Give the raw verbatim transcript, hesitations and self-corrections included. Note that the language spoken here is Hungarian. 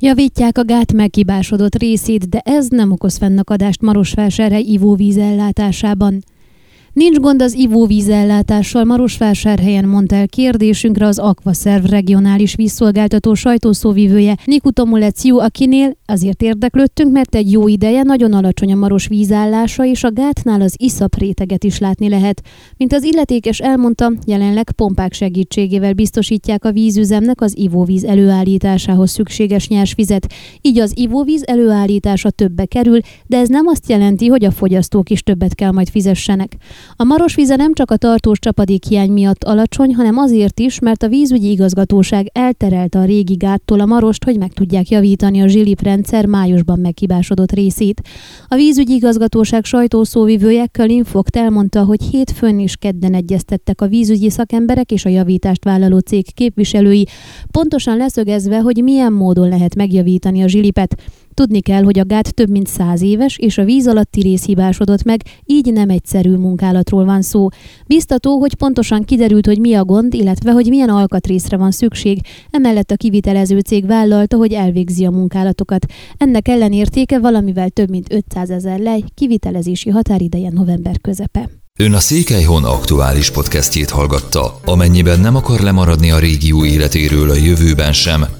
Javítják a gát meghibásodott részét, de ez nem okoz fennakadást Marosvásárhely ivóvízellátásában. Nincs gond az ivóvízellátással Marosvásárhelyen, mondta el kérdésünkre az Akvaszerv regionális vízszolgáltató sajtószóvivője, Niku Tomuleciu, akinél azért érdeklődtünk, mert egy jó ideje nagyon alacsony a Maros vízállása, és a gátnál az iszapréteget is látni lehet. Mint az illetékes elmondta, jelenleg pompák segítségével biztosítják a vízüzemnek az ivóvíz előállításához szükséges nyersvizet. Így az ivóvíz előállítása többe kerül, de ez nem azt jelenti, hogy a fogyasztók is többet kell majd fizessenek. A marosvize nem csak a tartós csapadékhiány miatt alacsony, hanem azért is, mert a vízügyi igazgatóság elterelte a régi gáttól a Marost, hogy meg tudják javítani a zsiliprendszer májusban meghibásodott részét. A vízügyi igazgatóság sajtószóvivőjekkel infokt elmondta, hogy hétfőn és kedden egyeztettek a vízügyi szakemberek és a javítást vállaló cég képviselői, pontosan leszögezve, hogy milyen módon lehet megjavítani a zsilipet. Tudni kell, hogy a gát több mint száz éves, és a víz alatti rész hibásodott meg, így nem egyszerű munkálatról van szó. Biztató, hogy pontosan kiderült, hogy mi a gond, illetve hogy milyen alkatrészre van szükség. Emellett a kivitelező cég vállalta, hogy elvégzi a munkálatokat. Ennek ellenértéke valamivel több mint ötszázezer lej, kivitelezési határideje november közepe. Ön a Székely Hon aktuális podcastjét hallgatta. Amennyiben nem akar lemaradni a régió életéről a jövőben sem,